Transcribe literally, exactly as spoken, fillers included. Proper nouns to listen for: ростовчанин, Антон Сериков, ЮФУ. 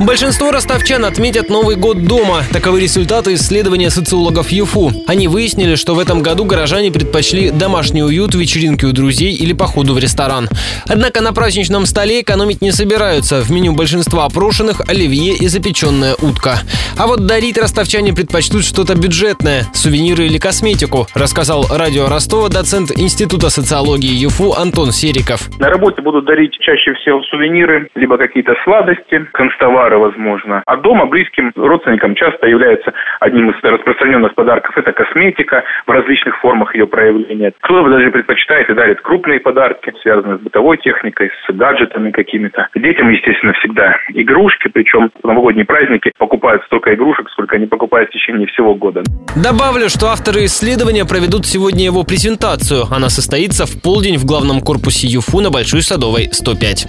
Большинство ростовчан отметят Новый год дома. Таковы результаты исследования социологов ЮФУ. Они выяснили, что в этом году горожане предпочли домашний уют, вечеринки у друзей или походу в ресторан. Однако на праздничном столе экономить не собираются. В меню большинства опрошенных оливье и запеченная утка. А вот дарить ростовчане предпочтут что-то бюджетное, сувениры или косметику, рассказал радио Ростова доцент Института социологии ЮФУ Антон Сериков. На работе будут дарить чаще всего сувениры, либо какие-то сладости, констовары, возможно. А дома близким родственникам часто является одним из распространенных подарков. Это косметика в различных формах ее проявления. Кто-то даже предпочитает и дарит крупные подарки, связанные с бытовой техникой, с гаджетами какими-то. Детям, естественно, всегда игрушки, причем в новогодние праздники покупают столько игрушек, сколько они покупают в течение всего года. Добавлю, что авторы исследования проведут сегодня его презентацию. Она состоится в полдень в главном корпусе ЮФУ на Большой Садовой, сто пять.